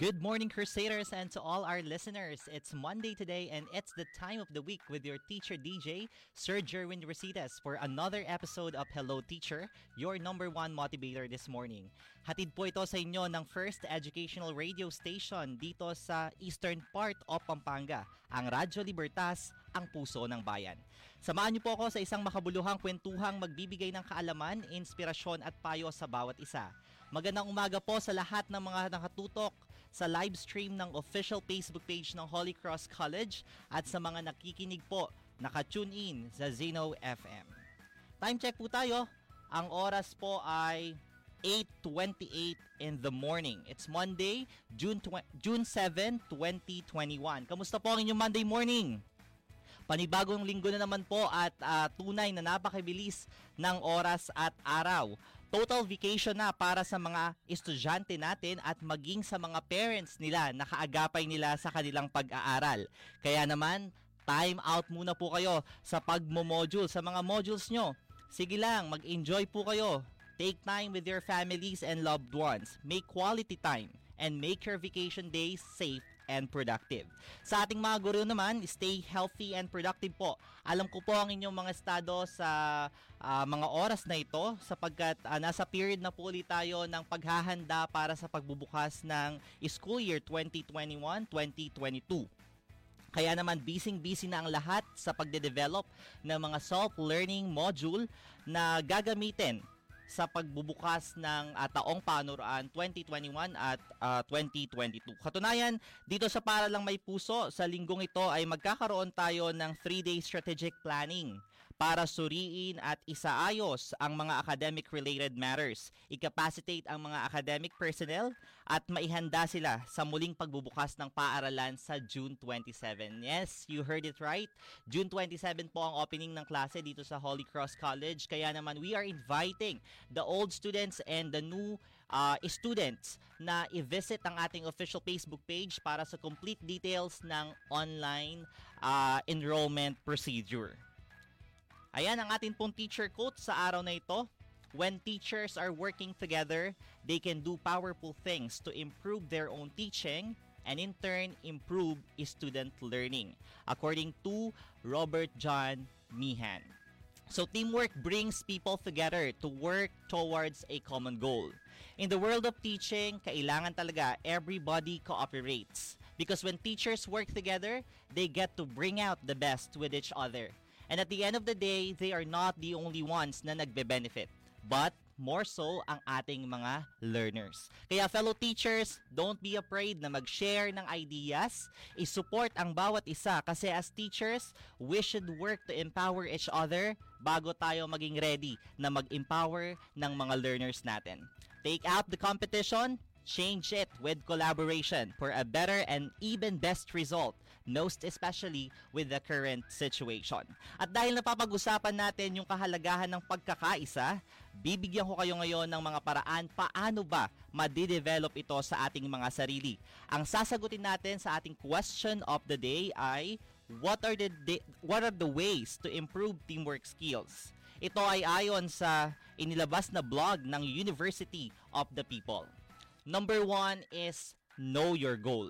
Good morning, Crusaders, and to all our listeners. It's Monday today, and it's the time of the week with your teacher DJ, Sir Gerwin Rositas, for another episode of Hello Teacher, your number one motivator this morning. Hatid po ito sa inyo ng first educational radio station dito sa eastern part of Pampanga, ang Radyo Libertas, ang puso ng bayan. Samahan niyo po ako sa isang makabuluhang kwentuhang magbibigay ng kaalaman, inspirasyon at payo sa bawat isa. Magandang umaga po sa lahat ng mga nakatutok sa live stream ng official Facebook page ng Holy Cross College at sa mga nakikinig po, naka-tune in sa Zeno FM. Time check po tayo. Ang oras po ay 8:28 in the morning. It's Monday, June 7, 2021. Kamusta po ang inyong Monday morning? Panibagong linggo na naman po at tunay na napakabilis ng oras at araw. Total vacation na para sa mga estudyante natin at maging sa mga parents nila na kaagapay nila sa kanilang pag-aaral. Kaya naman, time out muna po kayo sa pagmo-module, sa mga modules nyo. Sige lang, mag-enjoy po kayo. Take time with your families and loved ones. Make quality time and make your vacation days safe and productive. Sa ating mga guro naman, stay healthy and productive po. Alam ko po ang inyong mga estado sa mga oras na ito sapagkat nasa period na po ulit tayo ng paghahanda para sa pagbubukas ng school year 2021-2022. Kaya naman busy na ang lahat sa pagde-develop ng mga self-learning module na gagamitin sa pagbubukas ng taong panuruan 2021 at 2022. Katunayan, dito sa Para Lang May Puso, sa linggong ito ay magkakaroon tayo ng 3-day strategic planning para suriin at isaayos ang mga academic-related matters, i-capacitate ang mga academic personnel at maihanda sila sa muling pagbubukas ng paaralan sa June 27. Yes, you heard it right. June 27 po ang opening ng klase dito sa Holy Cross College. Kaya naman, we are inviting the old students and the new students na i-visit ang ating official Facebook page para sa complete details ng online enrollment procedure. Ayan ang ating pong teacher quote sa araw na ito. When teachers are working together, they can do powerful things to improve their own teaching and in turn improve student learning, according to Robert John Meehan. So teamwork brings people together to work towards a common goal. In the world of teaching, kailangan talaga everybody cooperates. Because when teachers work together, they get to bring out the best with each other. And at the end of the day, they are not the only ones na nagbe-benefit, but more so ang ating mga learners. Kaya fellow teachers, don't be afraid na mag-share ng ideas. I-support ang bawat isa kasi as teachers, we should work to empower each other bago tayo maging ready na mag-empower ng mga learners natin. Take out the competition, change it with collaboration for a better and even best result, most especially with the current situation. At dahil napapag-usapan natin yung kahalagahan ng pagkakaisa, bibigyan ko kayo ngayon ng mga paraan paano ba madidevelop ito sa ating mga sarili. Ang sasagutin natin sa ating question of the day ay, what are the ways to improve teamwork skills? Ito ay ayon sa inilabas na blog ng University of the People. Number one is know your goal.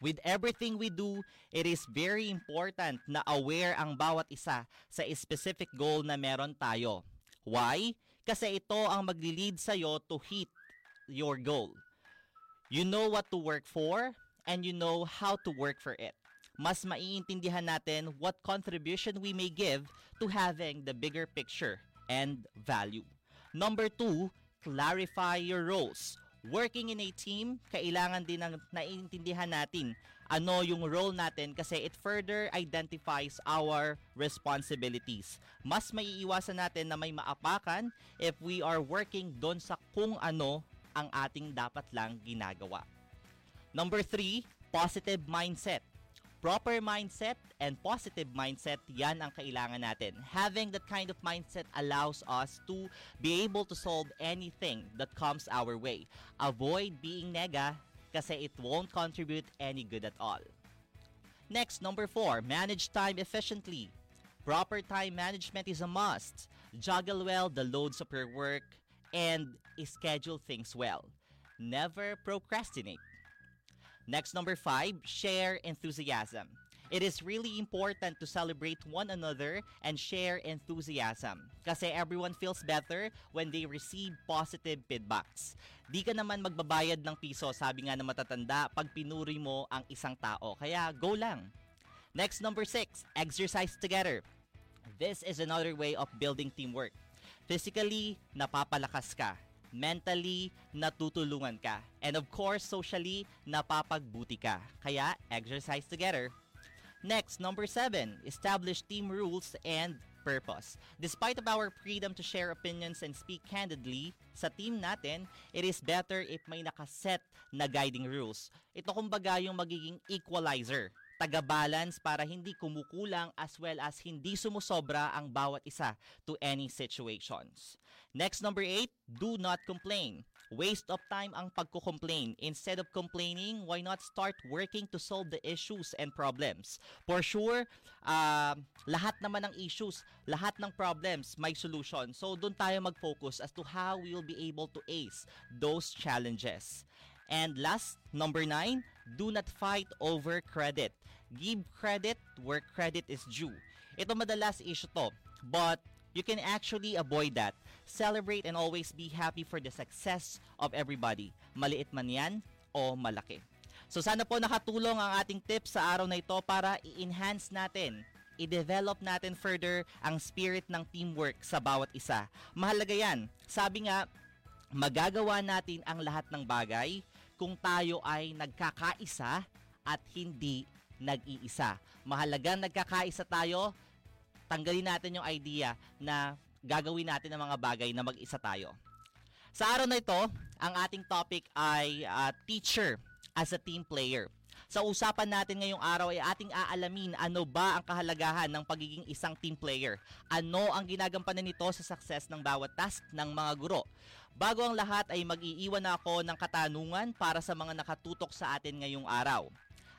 With everything we do, it is very important na aware ang bawat isa sa specific goal na meron tayo. Why? Kasi ito ang magli-lead sa'yo to hit your goal. You know what to work for and you know how to work for it. Mas maiintindihan natin what contribution we may give to having the bigger picture and value. Number two, clarify your roles. Working in a team, kailangan din ng naiintindihan natin ano yung role natin kasi it further identifies our responsibilities. Mas maiiwasan natin na may maapakan if we are working doon sa kung ano ang ating dapat lang ginagawa. Number 3, positive mindset. proper mindset and positive mindset, yan ang kailangan natin. Having that kind of mindset allows us to be able to solve anything that comes our way. Avoid being nega kasi it won't contribute any good at all. Next, number 4, manage time efficiently. Proper time management is a must. Juggle well the loads of your work and schedule things well. Never procrastinate. Next, number 5, share enthusiasm. It is really important to celebrate one another and share enthusiasm kasi everyone feels better when they receive positive feedbacks. Di ka naman magbabayad ng piso, sabi nga ng matatanda, pag pinuri mo ang isang tao. Kaya go lang. Next, number 6, exercise together. This is another way of building teamwork. Physically, napapalakas ka. Mentally, natutulungan ka. And of course, socially, napapagbuti ka. Kaya, exercise together. Next, number 7, establish team rules and purpose. Despite of our freedom to share opinions and speak candidly, sa team natin, it is better if may nakaset na guiding rules. Ito kumbaga yung magiging equalizer. Taga-balance para hindi kumukulang as well as hindi sumusobra ang bawat isa to any situations. Next, number 8, do not complain. Waste of time ang pagko-complain. Instead of complaining, why not start working to solve the issues and problems? For sure, lahat naman ng issues, lahat ng problems, may solution. So, doon tayo mag-focus as to how we will be able to ace those challenges. And last, number 9, do not fight over credit. Give credit where credit is due. Ito madalas issue to, but you can actually avoid that. Celebrate and always be happy for the success of everybody. Maliit man yan o malaki. So sana po nakatulong ang ating tips sa araw na ito para i-enhance natin, i-develop natin further ang spirit ng teamwork sa bawat isa. Mahalaga yan. Sabi nga, magagawa natin ang lahat ng bagay kung tayo ay nagkakaisa at hindi nag-iisa. Mahalagang nagkakaisa tayo, tanggalin natin yung idea na gagawin natin ang mga bagay na mag-isa tayo. Sa araw na ito, ang ating topic ay teacher as a team player. Sa usapan natin ngayong araw ay ating aalamin ano ba ang kahalagahan ng pagiging isang team player. Ano ang ginagampanan nito sa success ng bawat task ng mga guro. Bago ang lahat ay mag-iiwan ako ng katanungan para sa mga nakatutok sa atin ngayong araw.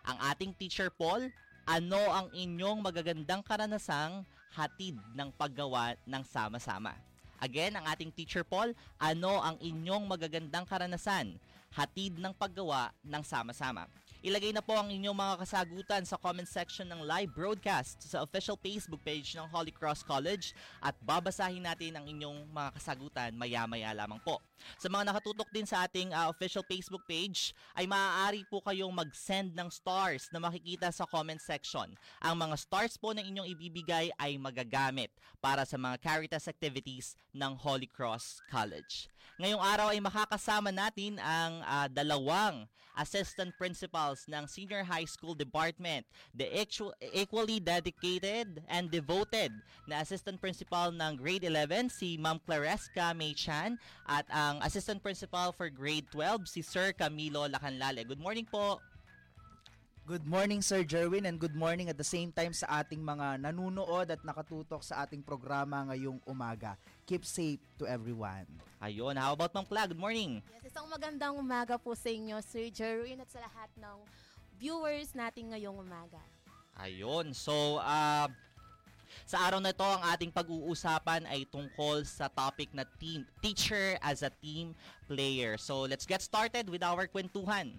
Ang ating teacher Paul, ano ang inyong magagandang karanasang hatid ng paggawa ng sama-sama? Again, ang ating teacher Paul, ano ang inyong magagandang karanasan hatid ng paggawa ng sama-sama? Ilagay na po ang inyong mga kasagutan sa comment section ng live broadcast sa official Facebook page ng Holy Cross College at babasahin natin ang inyong mga kasagutan maya-maya lamang po. Sa mga nakatutok din sa ating official Facebook page ay maaari po kayong mag-send ng stars na makikita sa comment section. Ang mga stars po na inyong ibibigay ay magagamit para sa mga Caritas activities ng Holy Cross College. Ngayong araw ay makakasama natin ang dalawang assistant principal ng Senior High School Department, the equally dedicated and devoted na Assistant Principal ng Grade 11, si Ma'am Claresca May Chan, at ang Assistant Principal for Grade 12, si Sir Camilo Lakanlale. Good morning po! Good morning, Sir Gerwin, and good morning at the same time sa ating mga nanunood at nakatutok sa ating programa ngayong umaga. Keep safe to everyone. Ayun, how about Ma'am Cla? Good morning. Yes, isang magandang umaga po sa inyo, Sir Gerwin, at sa lahat ng viewers natin ngayong umaga. Ayun, so sa araw na ito, ang ating pag-uusapan ay tungkol sa topic na teacher as a team player. So let's get started with our kwentuhan.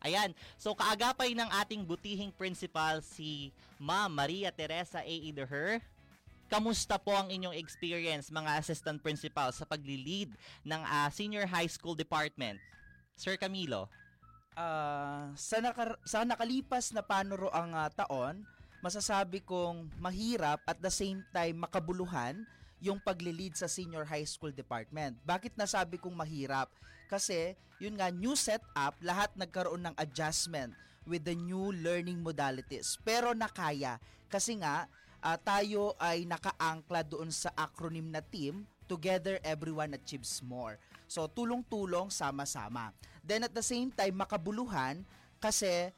Ayan, so kaagapay ng ating butihing principal si Ma'am Maria Teresa A. Idoherr. Kamusta po ang inyong experience mga assistant principal sa paglilid ng Senior High School Department? Sir Camilo? Sa nakalipas na panoroang taon, masasabi kong mahirap at the same time makabuluhan yung paglilid sa Senior High School Department. Bakit nasabi kong mahirap? Kasi, yun nga, new setup, lahat nagkaroon ng adjustment with the new learning modalities. Pero nakaya, kasi nga, tayo ay nakaangkla doon sa acronym na team, Together Everyone Achieves More. So, tulong-tulong, sama-sama. Then, at the same time, makabuluhan kasi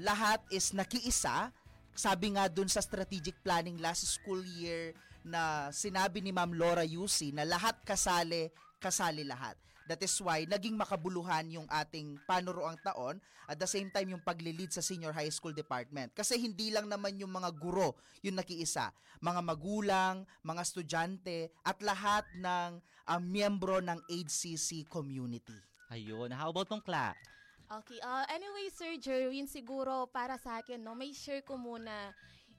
lahat is nakiisa. Sabi nga dun sa strategic planning last school year na sinabi ni Ma'am Laura Yusi na lahat kasali, kasali lahat. That is why naging makabuluhan yung ating panuroang taon, at the same time yung paglilid sa senior high school department. Kasi hindi lang naman yung mga guro yung nakiisa, mga magulang, mga estudyante, at lahat ng miyembro ng HCC community. Ayun, how about tong Kla? Okay, anyway Sir Gerwin, siguro para sa akin, no, may share ko muna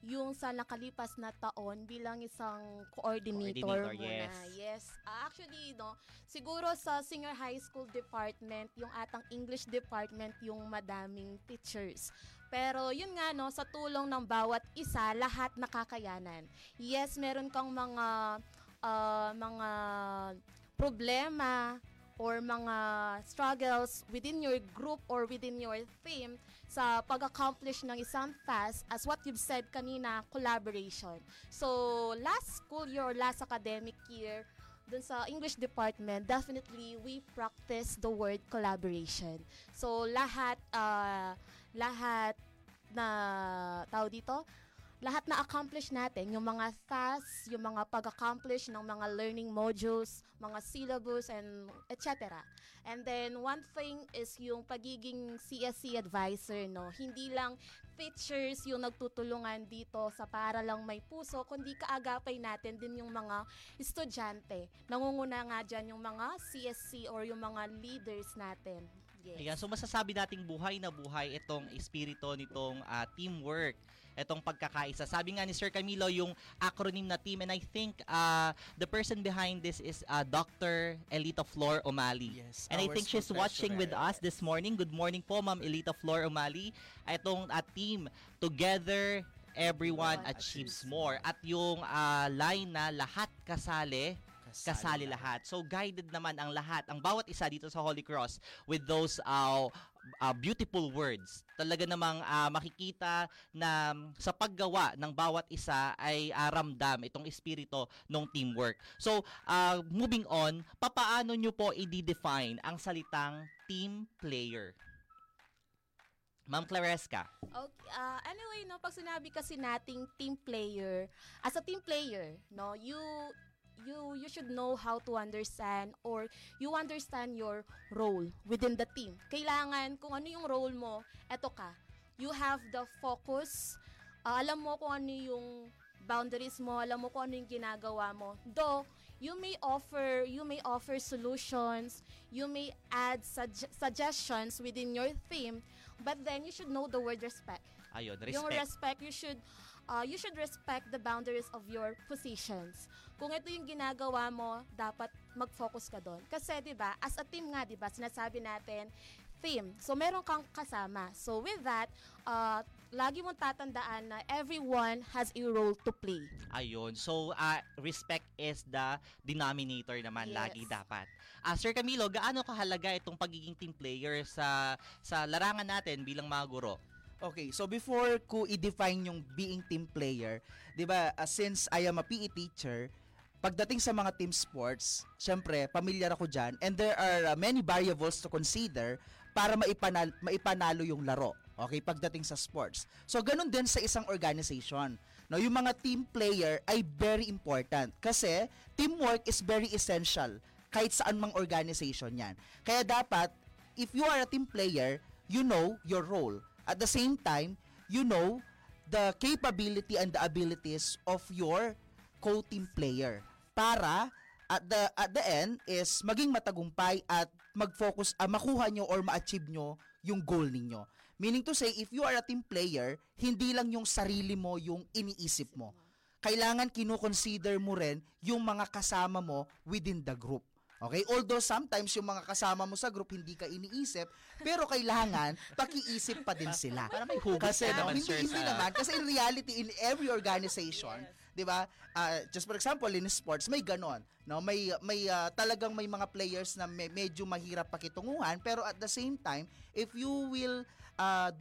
yung sa nakalipas na taon bilang isang coordinator muna. Yes. Actually, no, siguro sa senior high school department, yung atang English department, yung madaming teachers. Pero yun nga, no, sa tulong ng bawat isa, lahat nakakayanan. Yes, meron kang mga problema or mga struggles within your group or within your theme sa pag-accomplish ng isang task, as what you've said kanina, collaboration. So, last school year or last academic year, dun sa English department, definitely we practice the word collaboration. So, lahat na tao dito, lahat na accomplish natin, yung mga tasks, yung mga pag-accomplish ng mga learning modules, mga syllabus, and etc. And then, one thing is yung pagiging CSC advisor, no? Hindi lang teachers yung nagtutulungan dito sa para lang may puso, kundi kaagapay natin din yung mga estudyante. Nangunguna nga dyan yung mga CSC or yung mga leaders natin. Yes. Ayan, so masasabi nating buhay na buhay itong espiritu nitong teamwork, itong pagkakaisa. Sabi nga ni Sir Camilo yung acronym na team, and I think the person behind this is Dr. Elita Flor Umali. Yes, and I think she's watching with us this morning. Good morning po, Ma'am Elita Flor Umali. Itong team, together everyone achieves more. At yung line na lahat kasali lahat. So guided naman ang lahat, ang bawat isa dito sa Holy Cross with those beautiful words. Talaga namang makikita na sa paggawa ng bawat isa ay ramdam itong espiritu ng teamwork. So moving on, papaano nyo po i-define ang salitang team player? Ma'am Claresca. Okay, anyway, no, pag sinabi kasi nating team player, as a team player, no, you should know how to understand or you understand your role within the team. Kailangan kung ano yung role mo, eto ka. You have the focus. Alam mo kung ano yung boundaries mo, alam mo kung ano yung ginagawa mo. Though you may offer solutions, you may add suggestions within your theme, but then you should know the word respect. Ayun, respect. Yung respect, you should respect the boundaries of your positions. Kung ito yung ginagawa mo, dapat mag-focus ka doon. Kasi 'di ba, as a team nga 'di ba, sinasabi natin team. So meron kang kasama. So with that, lagi mong tatandaan na everyone has a role to play. Ayun. So, respect is the denominator naman. Yes. Lagi dapat. Sir Camilo, gaano kahalaga itong pagiging team player sa larangan natin bilang mga guro? Okay, so before ko i-define yung being team player, di ba, since I am a PE teacher, pagdating sa mga team sports, syempre, pamilyar ako dyan, and there are many variables to consider para maipanalo yung laro. Okay, pagdating sa sports. So, ganun din sa isang organization. No, yung mga team player ay very important kasi teamwork is very essential kahit saan mang organization yan. Kaya dapat, if you are a team player, you know your role. At the same time, you know the capability and the abilities of your co-team player para at the end is maging matagumpay at mag-focus, makuha nyo or ma-achieve nyo yung goal ninyo. Meaning to say, if you are a team player, hindi lang yung sarili mo yung iniisip mo. Kailangan kino-consider mo rin yung mga kasama mo within the group. Okay? Although sometimes yung mga kasama mo sa group hindi ka iniisip, pero kailangan pakiisip pa din sila. Para may hugot kasi na naman, hindi naman. Kasi in reality, in every organization, yes. Di ba? Just for example, in sports, may ganon. No? May talagang may mga players na medyo mahirap pakitunguhan, pero at the same time, if you will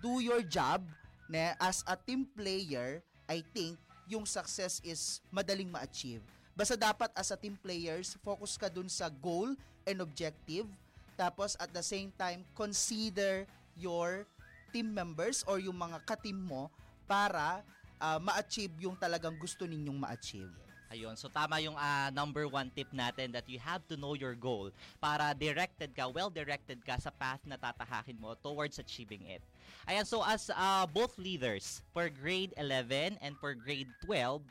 do your job ne, as a team player, I think yung success is madaling ma-achieve. Basta dapat as a team players, focus ka dun sa goal and objective. Tapos at the same time, consider your team members or yung mga ka-team mo para ma-achieve yung talagang gusto ninyong ma-achieve. Ayun, so tama yung number one tip natin that you have to know your goal para well-directed ka sa path na tatahakin mo towards achieving it. Ayan, so as both leaders for grade 11 and for grade 12,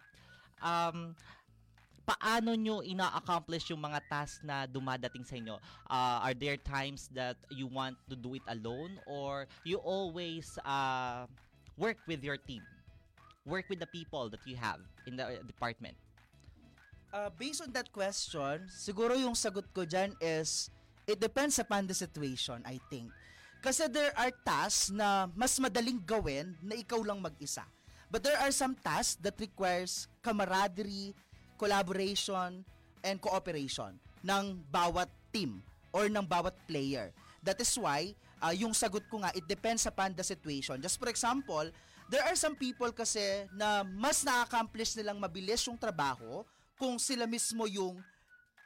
paano nyo ina-accomplish yung mga tasks na dumadating sa inyo? Are there times that you want to do it alone or you always work with your team? Work with the people that you have in the department? Based on that question, siguro yung sagot ko dyan is it depends upon the situation, I think. Kasi there are tasks na mas madaling gawin na ikaw lang mag-isa. But there are some tasks that requires camaraderie, collaboration and cooperation ng bawat team or ng bawat player. That is why, yung sagot ko nga, it depends upon the situation. Just for example, there are some people kasi na mas na-accomplish nilang mabilis yung trabaho kung sila mismo yung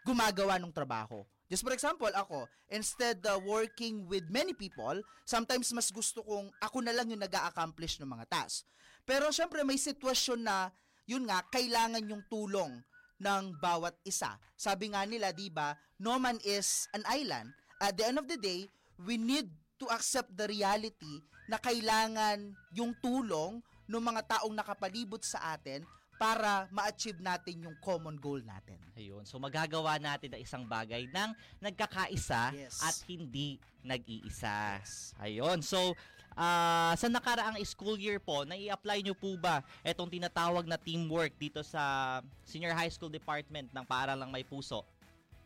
gumagawa ng trabaho. Just for example, ako, instead working with many people, sometimes mas gusto kong ako na lang yung nag-a-accomplish ng mga tasks. Pero syempre may sitwasyon na yun nga, kailangan yung tulong ng bawat isa. Sabi nga nila, diba, no man is an island. At the end of the day, we need to accept the reality na kailangan yung tulong ng mga taong nakapalibot sa atin para ma-achieve natin yung common goal natin. Ayun. So magagawa natin ang isang bagay ng nagkakaisa, yes, at hindi nag-iisa. Yes. Ayun. So sa nakaraang school year po, nai-apply nyo po ba itong tinatawag na teamwork dito sa Senior High School Department ng Paaralang May Puso?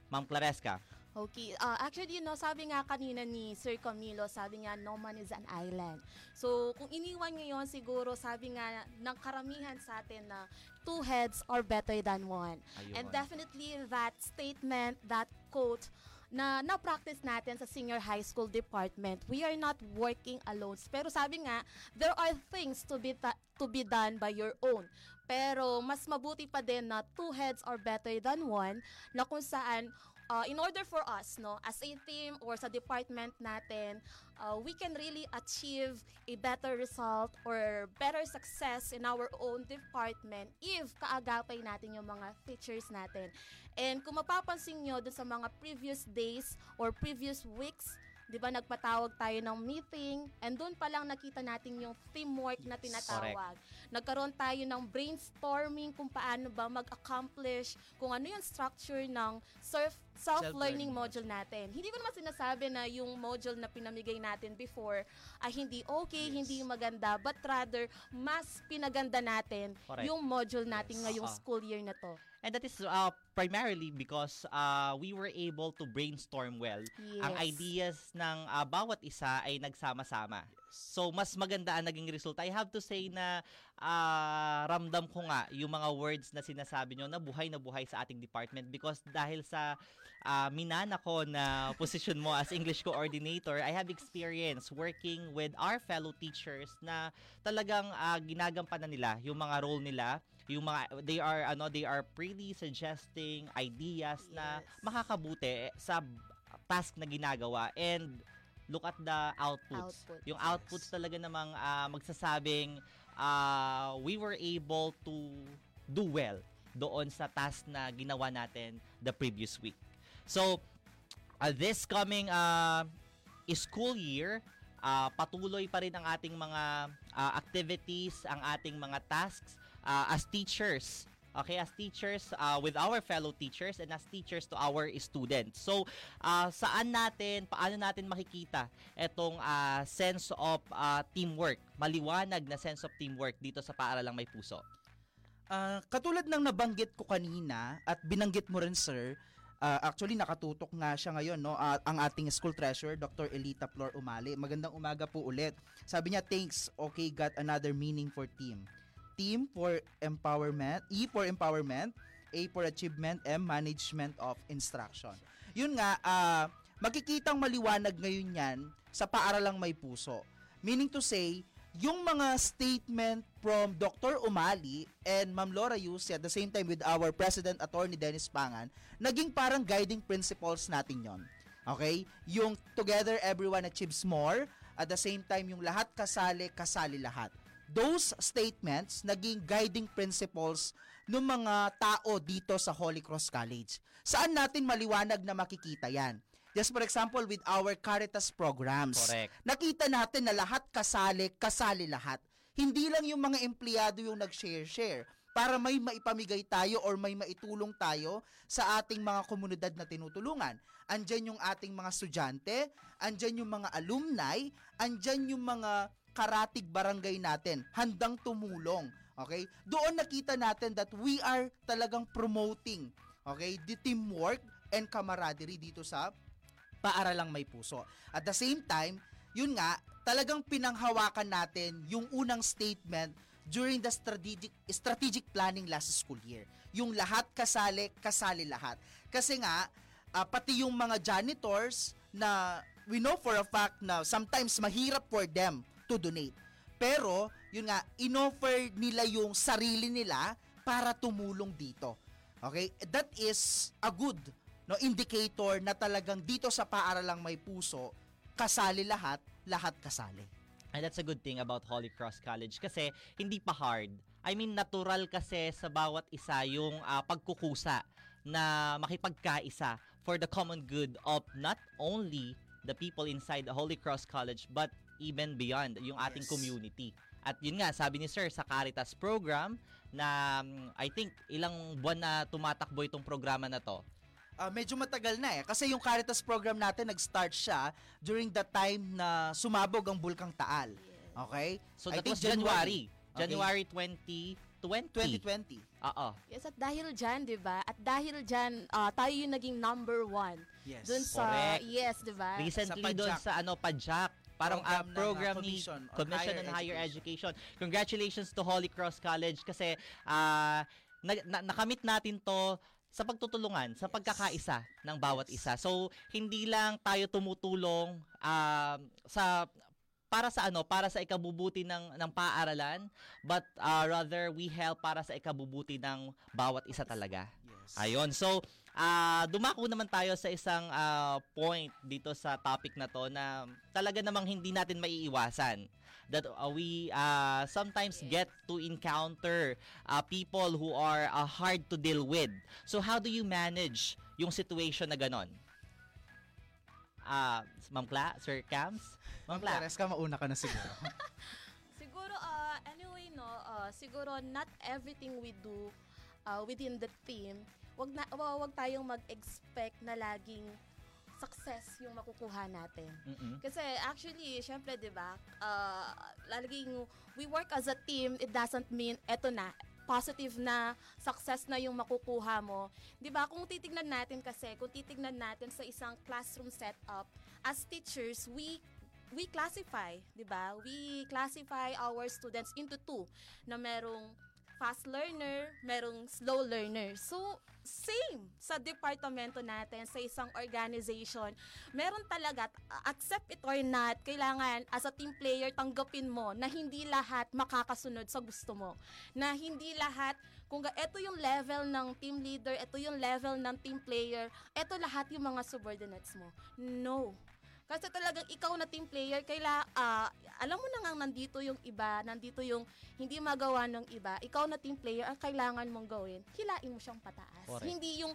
Ma'am Claresca? Okay. Actually, you know, sabi nga kanina ni Sir Camilo, sabi nga, no man is an island. So, kung iniwan nyo yun, siguro sabi nga ng karamihan sa atin na two heads are better than one. Ayun. And definitely that statement, that quote, na na-practice natin sa Senior High School Department, we are not working alone. Pero sabi nga, there are things to be done by your own. Pero mas mabuti pa din na two heads are better than one, na kung saan, in order for us, no, as a team or sa department natin, we can really achieve a better result or better success in our own department if kaagapay natin yung mga teachers natin. And kung mapapansin nyo dun sa mga previous days or previous weeks, di ba nagpatawag tayo ng meeting and doon pa lang nakita natin yung teamwork na tinatawag. Correct. Nagkaroon tayo ng brainstorming kung paano ba mag-accomplish, kung ano yung structure ng self-learning module natin. Hindi ko naman sinasabi na yung module na pinamigay natin before ay hindi okay, yes, hindi maganda, but rather mas pinaganda natin, correct, yung module natin, yes, ngayong school year na to. And that is primarily because we were able to brainstorm well. Yes. Ang ideas ng bawat isa ay nagsama-sama. Yes. So, mas maganda ang naging result. I have to say na ramdam ko nga yung mga words na sinasabi nyo na buhay sa ating department because dahil sa minana ko na position mo as English coordinator, I have experience working with our fellow teachers na talagang ginagampan na nila yung mga role nila, yung mga they are pretty suggesting ideas, yes, na makakabuti sa task na ginagawa and look at the outputs. Yung outputs, yes, talaga namang magsasabing we were able to do well doon sa task na ginawa natin the previous week. So, this coming school year, patuloy pa rin ang ating mga activities, ang ating mga tasks as teachers. Okay, as teachers with our fellow teachers and as teachers to our students. So, paano natin makikita itong sense of teamwork, maliwanag na sense of teamwork dito sa Paaralang May Puso? Katulad ng nabanggit ko kanina at binanggit mo rin, sir, actually nakatutok nga siya ngayon, no, ang ating school treasurer, Dr. Elita Flor Umali. Magandang umaga po ulit. Sabi niya, thanks, okay, got another meaning for team. Team for empowerment, E for empowerment, A for achievement, M management of instruction. Yun nga, makikitang maliwanag ngayon yan sa Paaralang May Puso. Meaning to say, yung mga statement from Dr. Umali and Ma'am Laura Yusi at the same time with our President Attorney Dennis Pangan, naging parang guiding principles natin yon. Okay? Yung together everyone achieves more, At the same time, yung lahat kasali, kasali lahat. Those statements naging guiding principles ng mga tao dito sa Holy Cross College. Saan natin maliwanag na makikita yan? Just for example, with our Caritas programs. Correct. Nakita natin na lahat kasali, kasali lahat. Hindi lang yung mga empleyado yung nag-share-share para may maipamigay tayo or may maitulong tayo sa ating mga komunidad na tinutulungan. Andyan yung ating mga estudyante, andyan yung mga alumni, andyan yung mga karatig barangay natin, handang tumulong. Okay? Doon nakita natin that we are talagang promoting, okay, the teamwork and camaraderie dito sa Paaralang May Puso. At the same time, yun nga, talagang pinanghawakan natin yung unang statement during the strategic planning last school year. Yung lahat kasali, kasali lahat. Kasi nga, pati yung mga janitors na we know for a fact na sometimes mahirap for them to donate. Pero, yun nga, inoffer nila yung sarili nila para tumulong dito. Okay? That is a good, no, indicator na talagang dito sa Paaralang May Puso, kasali lahat, lahat kasali. And that's a good thing about Holy Cross College kasi hindi pa hard. I mean, natural kasi sa bawat isa yung pagkukusa na makipagkaisa for the common good of not only the people inside the Holy Cross College but even beyond yung ating community. At yun nga, sabi ni Sir, sa Caritas program na I think ilang buwan na tumatakbo itong programa na to. Medyo matagal na eh. Kasi yung Caritas program natin, nag-start siya during the time na sumabog ang Bulkang Taal. Okay? So that was January. January 2020. Oo. Yes, at dahil dyan, di ba? At dahil dyan, tayo yung naging number one. Yes. Dun sa, correct. Yes, di ba? Recently sa doon sa Padjak. Parang program ni Commission on Higher Education. Congratulations to Holy Cross College kasi nakamit natin to sa pagtutulungan, sa pagkakaisa ng bawat isa. So, hindi lang tayo tumutulong para sa ikabubuti ng paaralan, but rather we help para sa ikabubuti ng bawat isa talaga. Yes. Ayun. So, dumako naman tayo sa isang point dito sa topic na to na talaga namang hindi natin maiiwasan. That we sometimes get to encounter people who are hard to deal with. So how do you manage yung situation na ganon? Ma'am Cla, Sir Cams? Ma'am Cla, Claresca, mauna ka na siguro. Siguro not everything we do within the team, wag tayong mag-expect na laging success yung makukuha natin. Mm-hmm. Kasi actually, syempre, di ba, lalaging we work as a team, it doesn't mean eto na, positive na, success na yung makukuha mo. Di ba, kung titignan natin sa isang classroom setup, as teachers, we classify, di ba? We classify our students into two, na merong fast learner, merong slow learner. So, same sa departamento natin, sa isang organization. Meron talaga, accept it or not, kailangan as a team player, tanggapin mo na hindi lahat makakasunod sa gusto mo. Na hindi lahat, kung ito yung level ng team leader, ito yung level ng team player, ito lahat yung mga subordinates mo. No. Kasi talagang ikaw na team player, alam mo na nga nandito yung iba, nandito yung hindi magawa ng iba, ikaw na team player, ang kailangan mong gawin, hilain mo siyang pataas. Correct. Hindi yung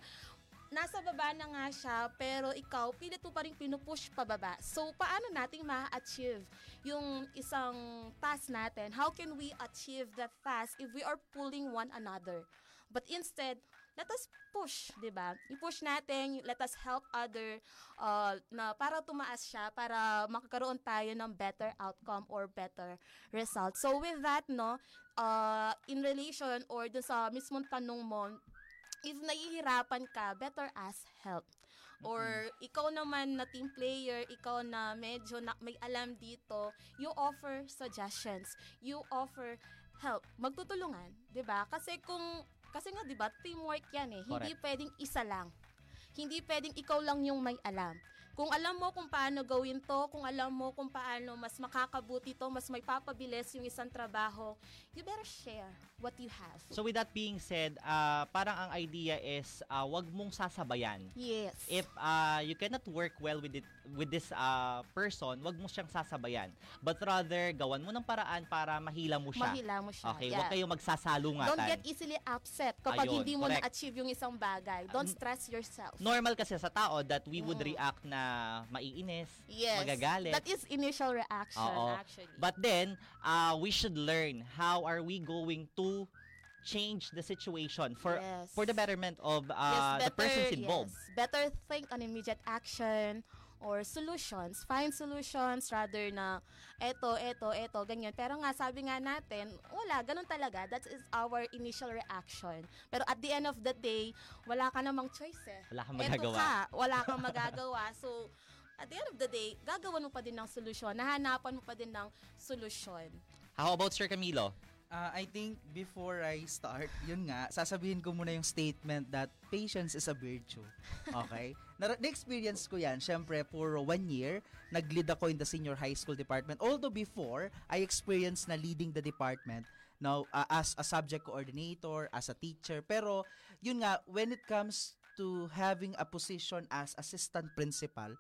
nasa baba na nga siya, pero ikaw, pilit mo pa rin pinupush pababa. So, paano natin ma-achieve yung isang task natin? How can we achieve that task if we are pulling one another? But instead, let us push, di ba? I-push natin, let us help other na para tumaas siya, para makakaroon tayo ng better outcome or better result. So with that, no, in relation or dun sa mismong tanong mo, if nahihirapan ka, better ask help. Or ikaw naman na team player, ikaw na medyo may alam dito, you offer suggestions, you offer help. Magtutulungan, di ba? Kasi nga, diba, teamwork yan eh. Correct. Hindi pwedeng isa lang. Hindi pwedeng ikaw lang yung may alam. Kung alam mo kung paano gawin to, kung alam mo kung paano mas makakabuti to, mas may papabilis yung isang trabaho, you better share what you have. So with that being said, parang ang idea is wag mong sasabayan. Yes. If you cannot work well with this person, wag mo siyang sasabayan. But rather, gawan mo ng paraan para mahila mo siya. Mahila mo siya. Okay, yeah. Wag kayong magsasalungatan. Don't get easily upset kapag hindi mo na-achieve yung isang bagay. Don't stress yourself. Normal kasi sa tao that we would react na maiinis, magagalit. That is initial reaction, actually. But then, we should learn how are we going to change the situation for the betterment of the persons involved. Yes. Better think on immediate action or solutions. Find solutions rather na eto, ganyan. Pero nga, sabi nga natin, wala, ganun talaga. That is our initial reaction. Pero at the end of the day, wala ka namang choice eh. Wala kang magagawa. So, at the end of the day, gagawan mo pa din ng solusyon. Nahanapan mo pa din ng solusyon. How about Sir Camilo? I think before I start, yun nga, sasabihin ko muna yung statement that patience is a virtue. Okay? Na-experience ko yan. Siyempre, for 1 year, nag-lead ako in the senior high school department. Although before, I experienced na leading the department. Now, as a subject coordinator, as a teacher. Pero, yun nga, when it comes to having a position as assistant principal,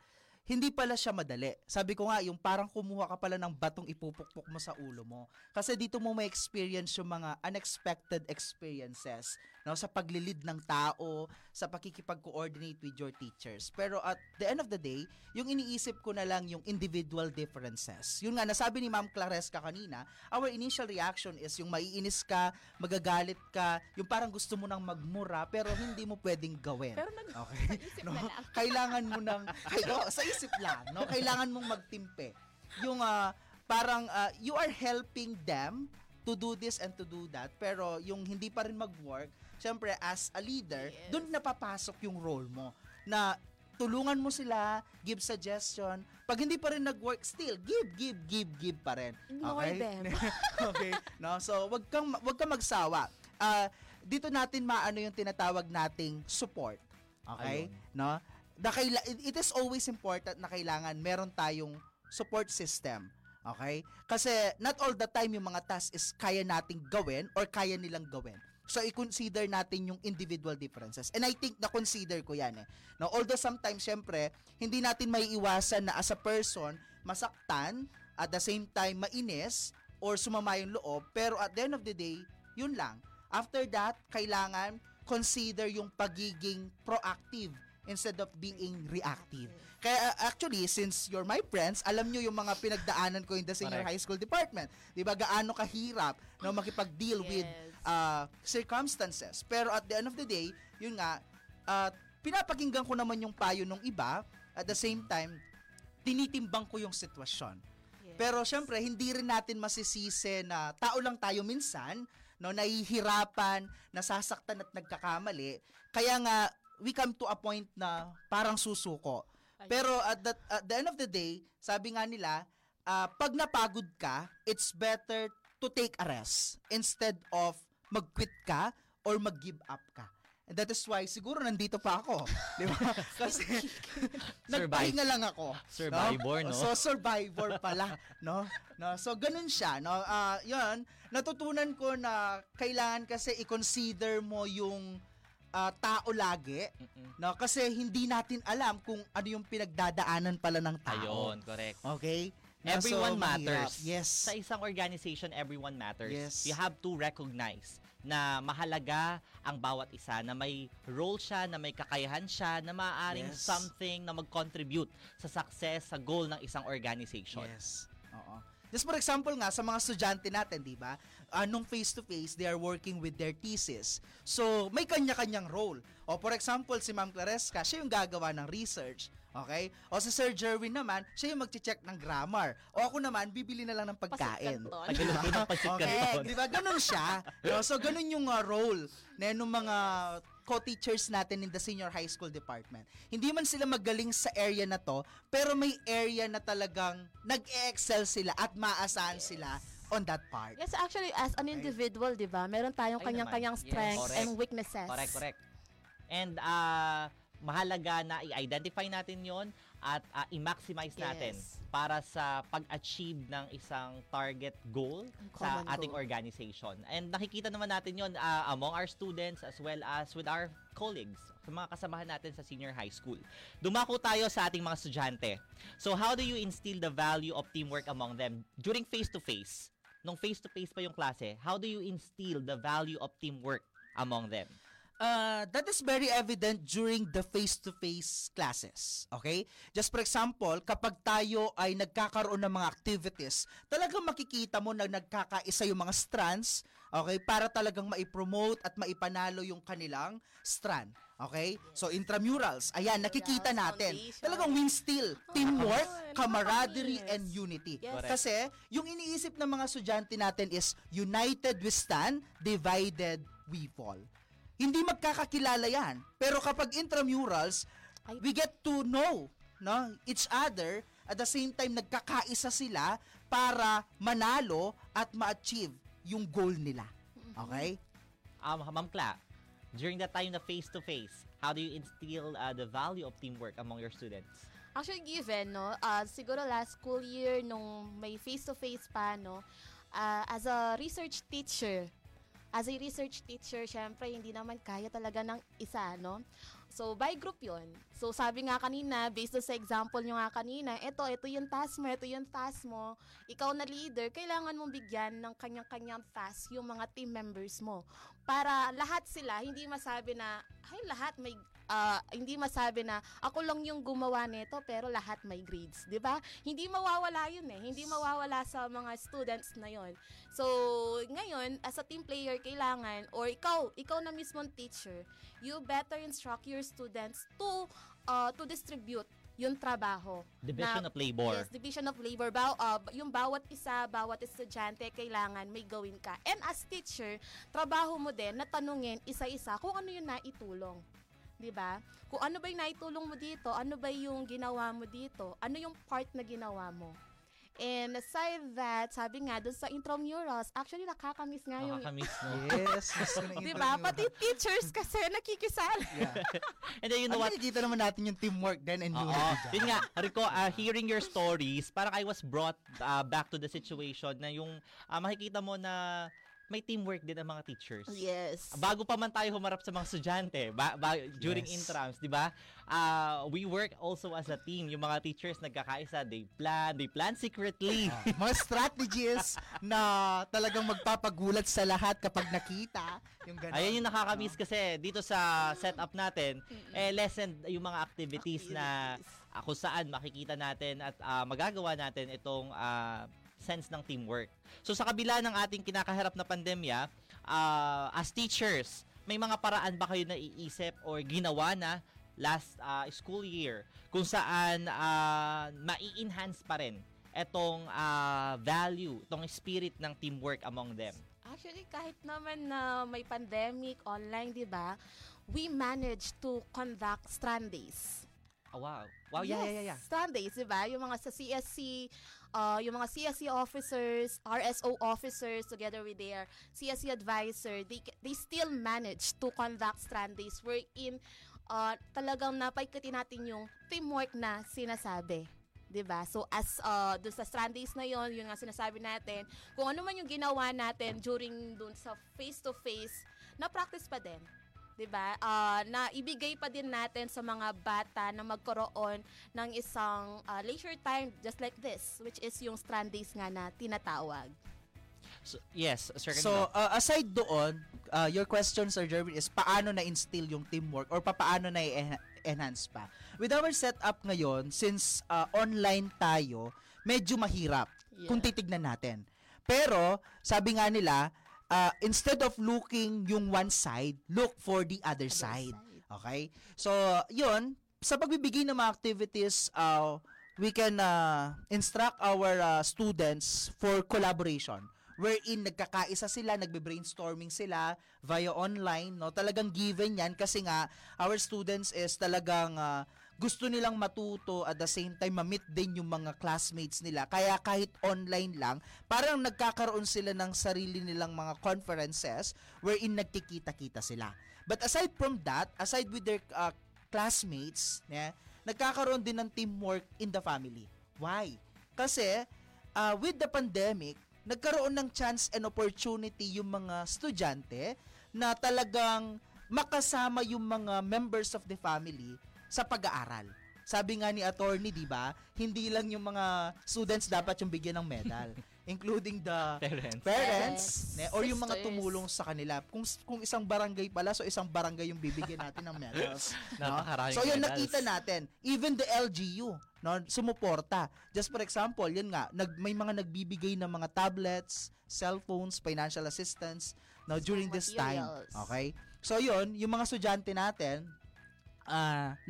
hindi pala siya madali. Sabi ko nga, yung parang kumuha ka pala ng batong ipupukpok mo sa ulo mo. Kasi dito mo may experience yung mga unexpected experiences, no? Sa paglilid ng tao, sa pakikipag-coordinate with your teachers. Pero at the end of the day, yung iniisip ko na lang yung individual differences. Yun nga, nasabi ni Ma'am Claresca kanina, our initial reaction is yung maiinis ka, magagalit ka, yung parang gusto mo nang magmura, pero hindi mo pwedeng gawin. Pero nag-iisip na lang. Kailangan mo nang... Isip lang, no? Kailangan mong magtimpe. Yung parang you are helping them to do this and to do that, pero yung hindi pa rin mag-work, syempre as a leader, doon napapasok yung role mo na tulungan mo sila, give suggestion. Pag hindi pa rin nag-work, still give pa rin. Ignore them. Okay, no? So wag kang magsawa. Dito natin maano yung tinatawag nating support. Okay? Ayun. No? It is always important na kailangan meron tayong support system. Okay? Kasi not all the time yung mga task is kaya nating gawin or kaya nilang gawin. So, i-consider natin yung individual differences. And I think na-consider ko yan eh. Now, although sometimes, syempre, hindi natin maiiwasan na as a person, masaktan, at the same time, mainis, or sumama yung loob. Pero at the end of the day, yun lang. After that, kailangan consider yung pagiging proactive instead of being reactive. Kaya actually, since you're my friends, alam nyo yung mga pinagdaanan ko in the senior high school department. Diba, gaano kahirap no, makipag-deal with circumstances. Pero at the end of the day, yun nga, pinapakinggan ko naman yung payo ng iba. At the same time, tinitimbang ko yung sitwasyon. Yes. Pero syempre, hindi rin natin masisisi na tao lang tayo minsan, no, nahihirapan, nasasaktan at nagkakamali. Kaya nga, we come to a point na parang susuko. Pero at the end of the day, sabi nga nila, pag napagod ka, it's better to take a rest instead of mag-quit ka or mag-give up ka. And that is why siguro nandito pa ako. Di ba? Kasi nagpahinga lang ako. Survivor, no? So, survivor pala. No? So, ganun siya. No? Yun, natutunan ko na kailangan kasi i-consider mo yung tao lagi, no? Kasi hindi natin alam kung ano yung pinagdadaanan pala ng tao. Ayun, correct. Okay? No, everyone matters. Yes. Sa isang organization, everyone matters. Yes. You have to recognize na mahalaga ang bawat isa, na may role siya, na may kakayahan siya, na maaaring something na mag-contribute sa success, sa goal ng isang organization. Yes. Oo. Just for example nga, sa mga estudyante natin, di ba? Nung face-to-face, they are working with their thesis. So, may kanya-kanyang role. O, for example, si Ma'am Claresca, siya yung gagawa ng research. Okay? O si Sir Gerwin naman, siya yung mag-check ng grammar. O ako naman, bibili na lang ng pagkain. Pasikkanton. Di ba? Ganun siya. So, ganun yung role na yung mga co-teachers natin in the senior high school department. Hindi man sila magaling sa area na to, pero may area na talagang nag-excel sila at maasaan sila on that part. Yes, actually, as an individual, di ba, meron tayong kanyang-kanyang strengths and weaknesses. Correct. And mahalaga na i-identify natin yon at i-maximize natin para sa pag-achieve ng isang target goal sa ating organization. And nakikita naman natin yun among our students as well as with our colleagues, sa mga kasamahan natin sa senior high school. Dumako tayo sa ating mga estudyante. So how do you instill the value of teamwork among them during face-to-face? Nung face-to-face pa yung klase, how do you instill the value of teamwork among them? That is very evident during the face-to-face classes, okay? Just for example, kapag tayo ay nagkakaroon ng mga activities, talagang makikita mo na nagkakaisa yung mga strands, okay? Para talagang maipromote at maipanalo yung kanilang strand, okay? So, intramurals, ayan, nakikita natin. Talagang win still, teamwork, camaraderie, and unity. Kasi, yung iniisip ng mga estudyante natin is, united we stand, divided we fall. Hindi magkakakilala yan. Pero kapag intramurals, we get to know each other. At the same time, nagkakaisa sila para manalo at ma-achieve yung goal nila. Okay? Ma'am Cla, during the time na face-to-face, how do you instill the value of teamwork among your students? Actually, given, siguro last school year, nung may face-to-face pa, as a research teacher, syempre, hindi naman kaya talaga ng isa, So, by group yon. So, sabi nga kanina, based sa example nyo nga kanina, ito yung task mo. Ikaw na leader, kailangan mong bigyan ng kanyang-kanyang task yung mga team members mo. Para lahat sila, hindi masabi na ako lang yung gumawa nito pero lahat may grades, 'di ba? Hindi mawawala 'yun eh. Hindi mawawala sa mga students na 'yon. So, ngayon, as a team player kailangan or ikaw na mismong teacher, you better instruct your students to distribute yung trabaho. Division of labor. Yes, division of labor. Yung bawat estudyante, kailangan may gawin ka. And as teacher, trabaho mo din na tanungin isa-isa kung ano yung naitulong. Diba? Kung ano ba yung naitulong mo dito, ano ba yung ginawa mo dito, ano yung part na ginawa mo. And aside that, sabi nga doon sa intramurals, actually nakakamiss nga yung... Nakakamiss na. Yes. Diba? Pati teachers kasi nakikisal. Yeah. And then you know what? Nakikita naman natin yung teamwork then and you. Yun nga, Rico, hearing your stories, parang I was brought back to the situation na yung makikita mo na may teamwork din ang mga teachers. Yes. Bago pa man tayo humarap sa mga estudyante, during intrams, di ba? We work also as a team. Yung mga teachers nagkakaisa, they plan secretly. Mga strategies na talagang magpapagulat sa lahat kapag nakita. Yung ganun. Ayun yung nakakamiss kasi dito sa setup natin, lesson yung mga activities na kung saan makikita natin at magagawa natin itong sense ng teamwork. So sa kabila ng ating kinakaharap na pandemya, as teachers, may mga paraan ba kayo naiisip or ginawa na last school year kung saan mai-enhance pa rin itong value, itong spirit ng teamwork among them? Actually, kahit naman na may pandemic, online, di ba, we managed to conduct strand days. Oh, wow. Wow, yeah. Strand days, diba? Yung mga sa CSC, yung mga CSC officers, RSO officers, together with their CSC advisor, they still manage to conduct strand days wherein talagang napaikati natin yung teamwork na sinasabi. Diba? So, as dun sa strand days na yon, yun nga sinasabi natin, kung ano man yung ginawa natin during dun sa face-to-face, na-practice pa din. Diba? Na ibigay pa din natin sa mga bata na magkaroon ng isang leisure time just like this, which is yung strand days nga na tinatawag. So, yes, sir. So, aside doon, your question, Sir Gerwin, is paano na-instill yung teamwork or paano na-enhance pa? With our setup ngayon, since online tayo, medyo mahirap kung titignan natin. Pero, sabi nga nila, instead of looking yung one side, look for the other side. Okay? So, yun, sa pagbibigay ng mga activities, we can instruct our students for collaboration wherein nagkakaisa sila, nagbe-brainstorming sila via online, Talagang given yan kasi nga our students is talagang gusto nilang matuto at the same time ma-meet din yung mga classmates nila. Kaya kahit online lang, parang nagkakaroon sila ng sarili nilang mga conferences wherein nagkikita-kita sila. But aside from that, aside with their classmates, nagkakaroon din ng teamwork in the family. Why? Kasi with the pandemic, nagkaroon ng chance and opportunity yung mga estudyante na talagang makasama yung mga members of the family sa pag-aaral. Sabi nga ni attorney, di ba, hindi lang yung mga students dapat yung bigyan ng medal, including the parents ne, or sisters, yung mga tumulong sa kanila. Kung isang barangay pala, so isang barangay yung bibigyan natin ng medals. No? So yun, nakita natin, even the LGU, no, sumuporta. Just for example, yun nga, may mga nagbibigay ng mga tablets, cellphones, financial assistance, no, during this time. Okay? So yun, yung mga estudyante natin,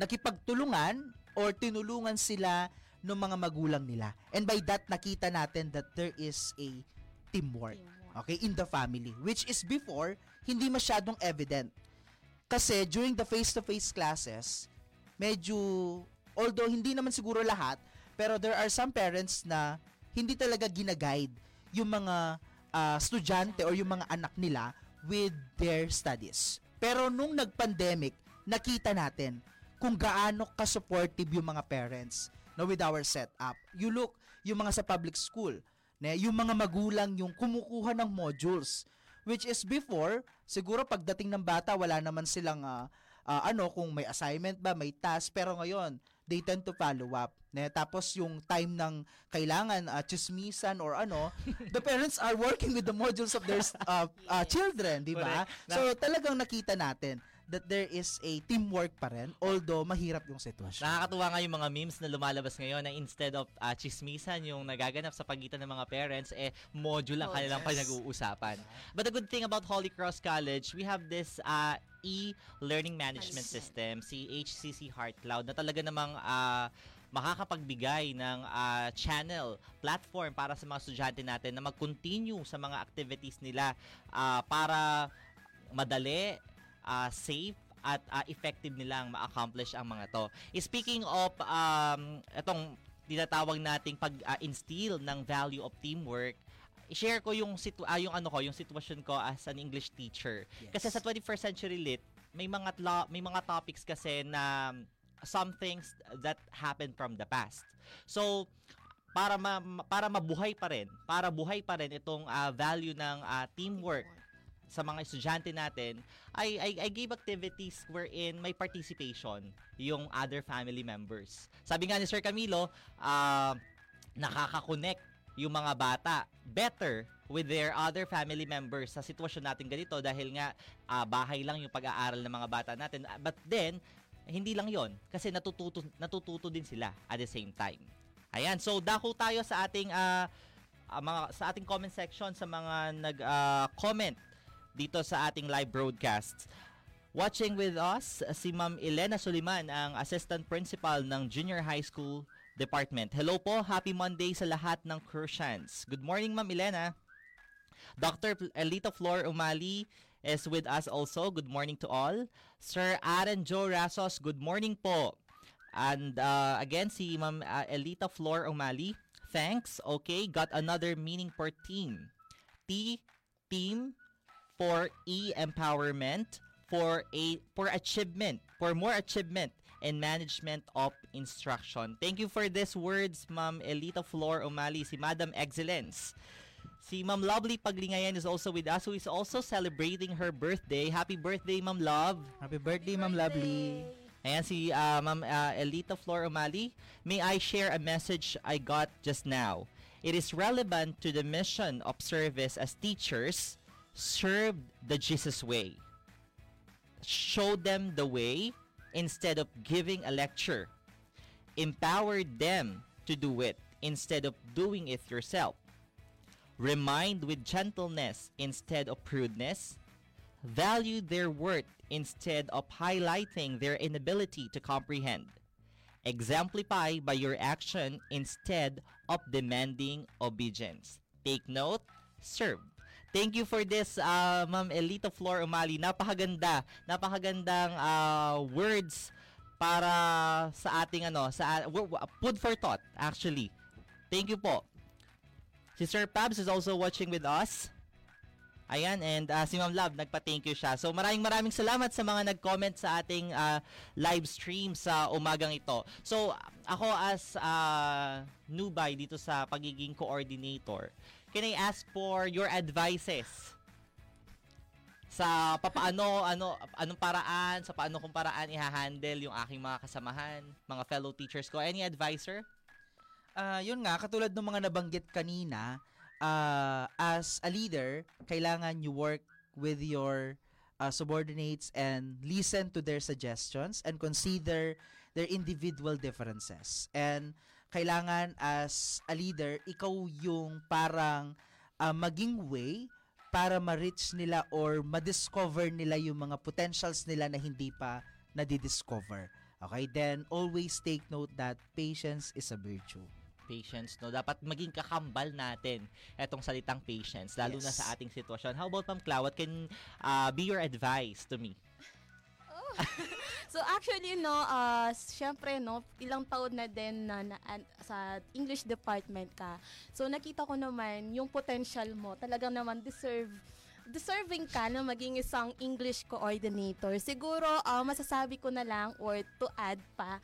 nakipagtulungan or tinulungan sila ng mga magulang nila. And by that, nakita natin that there is a teamwork, okay, in the family, which is before, hindi masyadong evident. Kasi during the face-to-face classes, medyo, although hindi naman siguro lahat, pero there are some parents na hindi talaga ginaguide yung mga estudyante or yung mga anak nila with their studies. Pero nung nag-pandemic, nakita natin kung gaano ka-supportive yung mga parents, no, with our setup. You look, yung mga sa public school, ne, yung mga magulang yung kumukuha ng modules, which is before, siguro pagdating ng bata, wala naman silang kung may assignment ba, may task, pero ngayon, they tend to follow up. Ne? Tapos yung time ng kailangan, chismisan or ano, the parents are working with the modules of their children, di ba? So talagang nakita natin that there is a teamwork pa rin, although mahirap yung sitwasyon. Nakakatuwa nga yung mga memes na lumalabas ngayon na instead of chismisan yung nagaganap sa pagitan ng mga parents, module lang kanilang pinag-uusapan. But the good thing about Holy Cross College, we have this e-learning management system, si HCC HeartCloud, na talaga namang makakapagbigay ng channel, platform para sa mga estudyante natin na mag-continue sa mga activities nila para madali, safe at effective nilang ma-accomplish ang mga to. Speaking of itong tinatawag nating pag-instill ng value of teamwork, i-share ko yung sitwasyon ko as an English teacher. Yes. Kasi sa 21st Century Lit, may mga topics kasi na some things that happened from the past. So para buhay pa rin itong value ng teamwork sa mga estudyante natin, I gave activities wherein may participation yung other family members. Sabi nga ni Sir Camilo, nakaka-connect yung mga bata better with their other family members sa sitwasyon natin ganito dahil nga bahay lang yung pag-aaral ng mga bata natin. But then, hindi lang yon, kasi natututo din sila at the same time. Ayan, so dako tayo sa ating sa ating comment section sa mga nag-comment dito sa ating live broadcast. Watching with us, si Ma'am Elena Suliman, ang Assistant Principal ng Junior High School Department. Hello po, happy Monday sa lahat ng Crucians. Good morning, Ma'am Elena. Dr. Elita Flor Umali is with us also. Good morning to all. Sir Aaron Joe Rasos, good morning po. And again, si Ma'am Elita Flor Umali, thanks. Okay, got another meaning for team. Team. For empowerment, for achievement, for more achievement and management of instruction. Thank you for these words, Ma'am Elita Flor Umali, si Madam Excellence. Si Ma'am Lovely Paglingayan is also with us, who is also celebrating her birthday. Happy birthday, Ma'am Love. Happy birthday, Ma'am Lovely. Ayan si Ma'am Elita Flor Umali. May I share a message I got just now? It is relevant to the mission of service as teachers. Serve the Jesus way. Show them the way instead of giving a lecture. Empower them to do it instead of doing it yourself. Remind with gentleness instead of rudeness. Value their worth instead of highlighting their inability to comprehend. Exemplify by your action instead of demanding obedience. Take note, serve. Thank you for this, Ma'am Elita Flor Umali. Napakagandang words para sa ating food for thought, actually. Thank you po. Si Sir Pabs is also watching with us. Ayan, and si Ma'am Love, nagpa-thank you siya. So maraming salamat sa mga nag-comment sa ating live stream sa umagang ito. So ako as newbie dito sa pagiging coordinator, can I ask for your advices? Sa papaano, anong paraan, sa paano kung paraan i-handle yung aking mga kasamahan, mga fellow teachers ko. Any advisor? Yun nga, katulad ng mga nabanggit kanina, as a leader, kailangan you work with your subordinates and listen to their suggestions and consider their individual differences. And kailangan as a leader, ikaw yung parang maging way para ma-reach nila or ma-discover nila yung mga potentials nila na hindi pa na-discover. Okay? Then always take note that patience is a virtue. Patience, no? Dapat maging kakambal natin etong salitang patience, lalo na sa ating sitwasyon. How about Ma'am Clau, what can be your advice to me? Oh. So actually, no, syempre, no, ilang taon na din na sa English department ka. So nakita ko naman yung potential mo. Talagang naman deserving ka na maging isang English coordinator. Siguro, masasabi ko na lang or to add pa,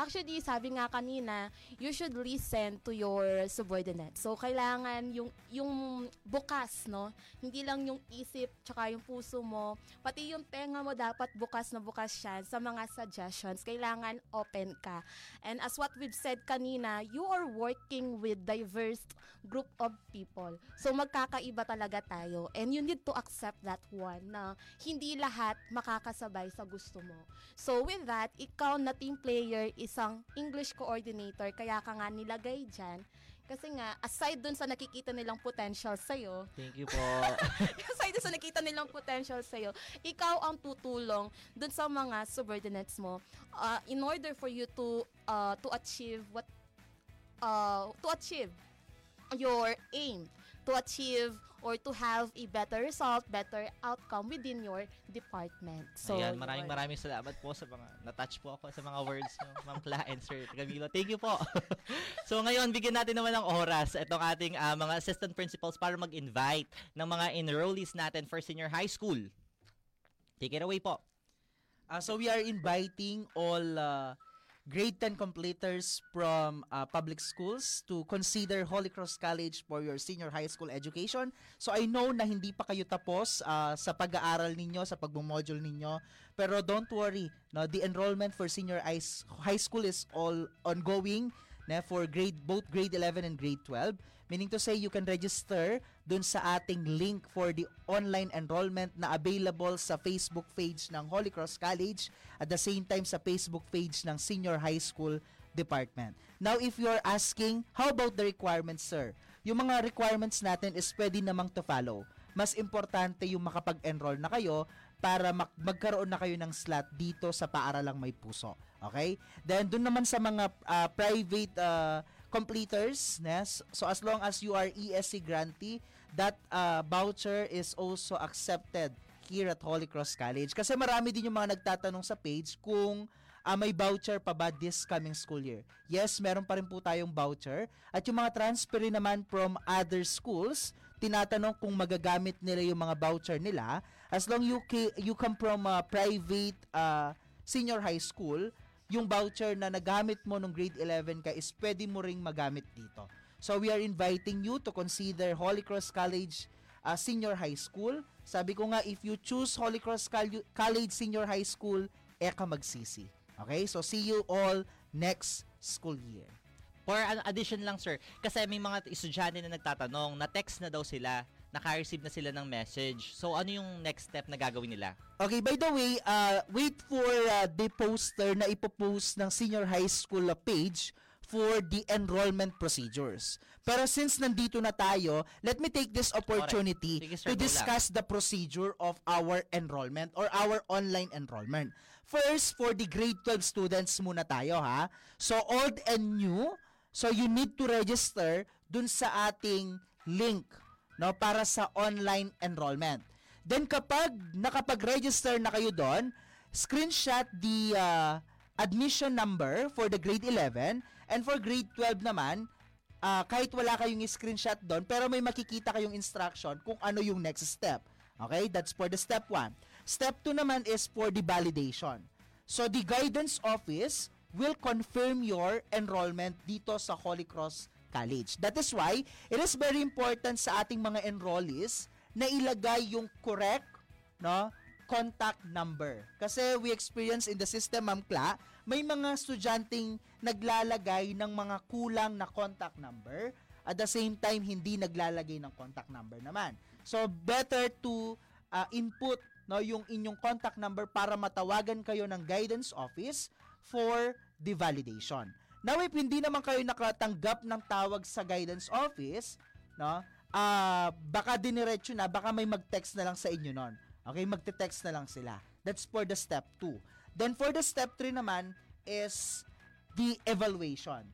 actually, sabi nga kanina, you should listen to your subordinates. So, kailangan yung bukas, no? Hindi lang yung isip, tsaka yung puso mo. Pati yung tenga mo, dapat bukas na bukas siya sa mga suggestions. Kailangan open ka. And as what we've said kanina, you are working with diverse group of people. So, magkakaiba talaga tayo. And you need to accept that one na hindi lahat makakasabay sa gusto mo. So with that, ikaw na team player, isang English coordinator, kaya ka nga nilagay dyan. Kasi nga, aside dun sa nakikita nilang potential sa'yo, thank you po. Aside dun sa nakita nilang potential sa'yo, ikaw ang tutulong dun sa mga subordinates mo in order for you to achieve your aim, to achieve or to have a better result, better outcome within your department. So, ayan, maraming salamat po sa mga, na-touch po ako sa mga words nyo, Ma'am Cla and Sir Camilo. Thank you po. So ngayon, bigyan natin naman ng oras itong ating mga assistant principals para mag-invite ng mga enrollees natin for senior high school. Take it away po. So we are inviting all grade 10 completers from public schools to consider Holy Cross College for your senior high school education. So I know na hindi pa kayo tapos sa pag-aaral ninyo, sa pag-module ninyo, pero don't worry, no, the enrollment for senior high school is all ongoing, na, for both grade 11 and grade 12. Meaning to say, you can register dun sa ating link for the online enrollment na available sa Facebook page ng Holy Cross College at the same time sa Facebook page ng Senior High School Department. Now, if you're asking, how about the requirements, sir? Yung mga requirements natin is pwede namang to follow. Mas importante yung makapag-enroll na kayo para magkaroon na kayo ng slot dito sa Paaralang May Puso. Okay? Then, dun naman sa mga private completers, yes. So as long as you are ESC grantee, that voucher is also accepted here at Holy Cross College. Kasi marami din yung mga nagtatanong sa page kung may voucher pa ba this coming school year. Yes, meron pa rin po tayong voucher. At yung mga transfer naman from other schools, tinatanong kung magagamit nila yung mga voucher nila. As long you come from a private senior high school, yung voucher na nagamit mo nung grade 11 ka is pwede mo ring magamit dito. So we are inviting you to consider Holy Cross College Senior High School. Sabi ko nga, if you choose Holy Cross College Senior High School, eka magsisi. Okay? So see you all next school year. For an addition lang, sir, kasi may mga estudyante na nagtatanong, na-text na daw sila, naka-receive na sila ng message. So, ano yung next step na gagawin nila? Okay, by the way, wait for the poster na ipopost ng senior high school page for the enrollment procedures. Pero since nandito na tayo, let me take this opportunity to discuss the procedure of our enrollment or our online enrollment. First, for the grade 12 students muna tayo, ha? So, old and new, so you need to register dun sa ating link, no, para sa online enrollment. Then kapag nakapag-register na kayo doon, screenshot the admission number for the grade 11 and for grade 12 naman, kahit wala kayong screenshot doon, pero may makikita kayong instruction kung ano yung next step. Okay? That's for the step 1. Step 2 naman is for the validation. So, the guidance office will confirm your enrollment dito sa Holy Cross College. That is why it is very important sa ating mga enrollees na ilagay yung correct, no, contact number. Kasi we experience in the system, Ma'am Kla, may mga estudyanteng naglalagay ng mga kulang na contact number. At the same time, hindi naglalagay ng contact number naman. So, better to input, no, yung inyong contact number para matawagan kayo ng guidance office for the validation. Now, if hindi naman kayo nakatanggap ng tawag sa guidance office, no, baka diniretso na, baka may mag-text na lang sa inyo nun. Okay, magte-text na lang sila. That's for the step 2. Then for the step 3 naman is the evaluation.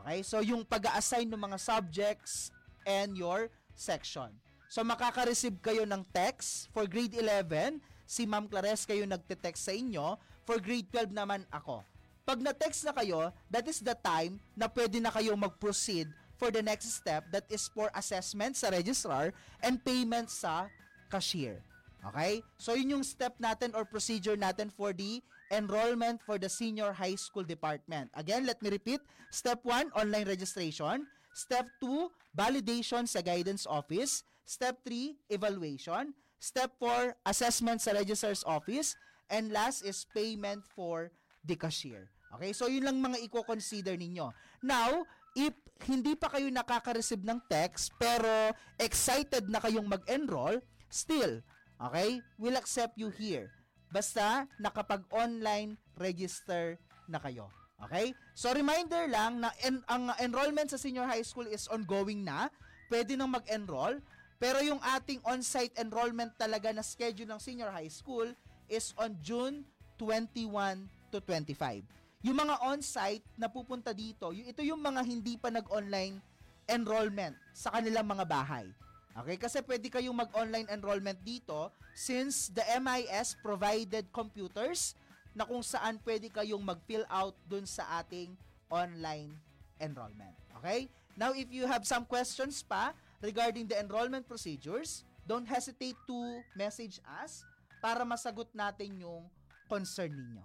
Okay, so yung pag-a-assign ng mga subjects and your section. So makaka-receive kayo ng text for grade 11, si Ma'am Claresca yung nagte-text sa inyo, for grade 12 naman ako. Pag na-text na kayo, that is the time na pwede na kayo mag-proceed for the next step, that is for assessment sa registrar and payment sa cashier. Okay? So, yun yung step natin or procedure natin for the enrollment for the senior high school department. Again, let me repeat. Step 1, online registration. Step 2, validation sa guidance office. Step 3, evaluation. Step 4, assessment sa registrar's office. And last is payment for the cashier. Okay? So, yun lang mga i-consider ninyo. Now, if hindi pa kayo nakaka-receive ng text pero excited na kayong mag-enroll, still, okay, we'll accept you here. Basta nakapag-online register na kayo. Okay? So, reminder lang na ang enrollment sa senior high school is ongoing na. Pwede nang mag-enroll. Pero yung ating on-site enrollment talaga na schedule ng senior high school is on June 21 to 25. Yung mga on-site na pupunta dito, ito yung mga hindi pa nag-online enrollment sa kanilang mga bahay. Okay? Kasi pwede kayong mag-online enrollment dito since the MIS provided computers na kung saan pwede kayong mag-fill out dun sa ating online enrollment. Okay? Now, if you have some questions pa regarding the enrollment procedures, don't hesitate to message us para masagot natin yung concern ninyo.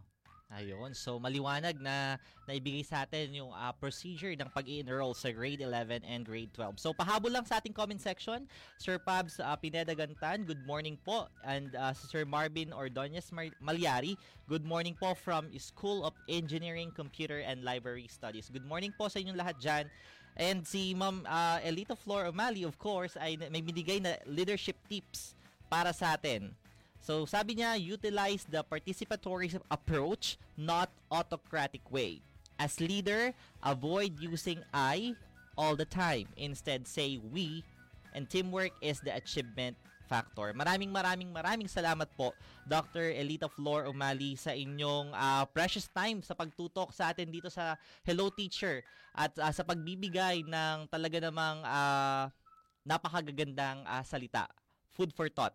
Ayun, so maliwanag na naibigay sa atin yung procedure ng pag-i-enroll sa grade 11 and grade 12. So pahabol lang sa ating comment section, Sir Pabs Pineda Gantan, good morning po. And Sir Marvin Ordonez Malyari, good morning po from School of Engineering, Computer and Library Studies. Good morning po sa inyong lahat dyan. And si Ma'am Elita Flor Umali, of course, ay may binigay na leadership tips para sa atin. So, sabi niya, utilize the participatory approach, not autocratic way. As leader, avoid using I all the time. Instead, say we, and teamwork is the achievement factor. Maraming salamat po, Dr. Elita Flor Umali, sa inyong precious time sa pagtutok sa atin dito sa Hello Teacher at sa pagbibigay ng talaga namang napakagandang salita. Food for thought.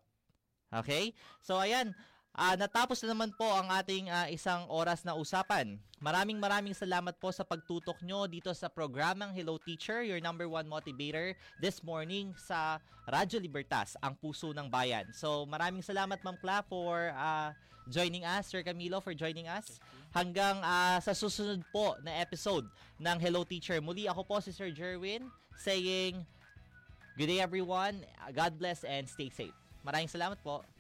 Okay? So, ayan. Natapos na naman po ang ating isang oras na usapan. Maraming salamat po sa pagtutok nyo dito sa programang Hello Teacher, your number one motivator this morning sa Radyo Libertas, ang puso ng bayan. So, maraming salamat, Ma'am Kla, for joining us. Sir Camilo, for joining us. Hanggang sa susunod po na episode ng Hello Teacher. Muli ako po si Sir Gerwin saying, good day everyone, God bless and stay safe. Maraming salamat po.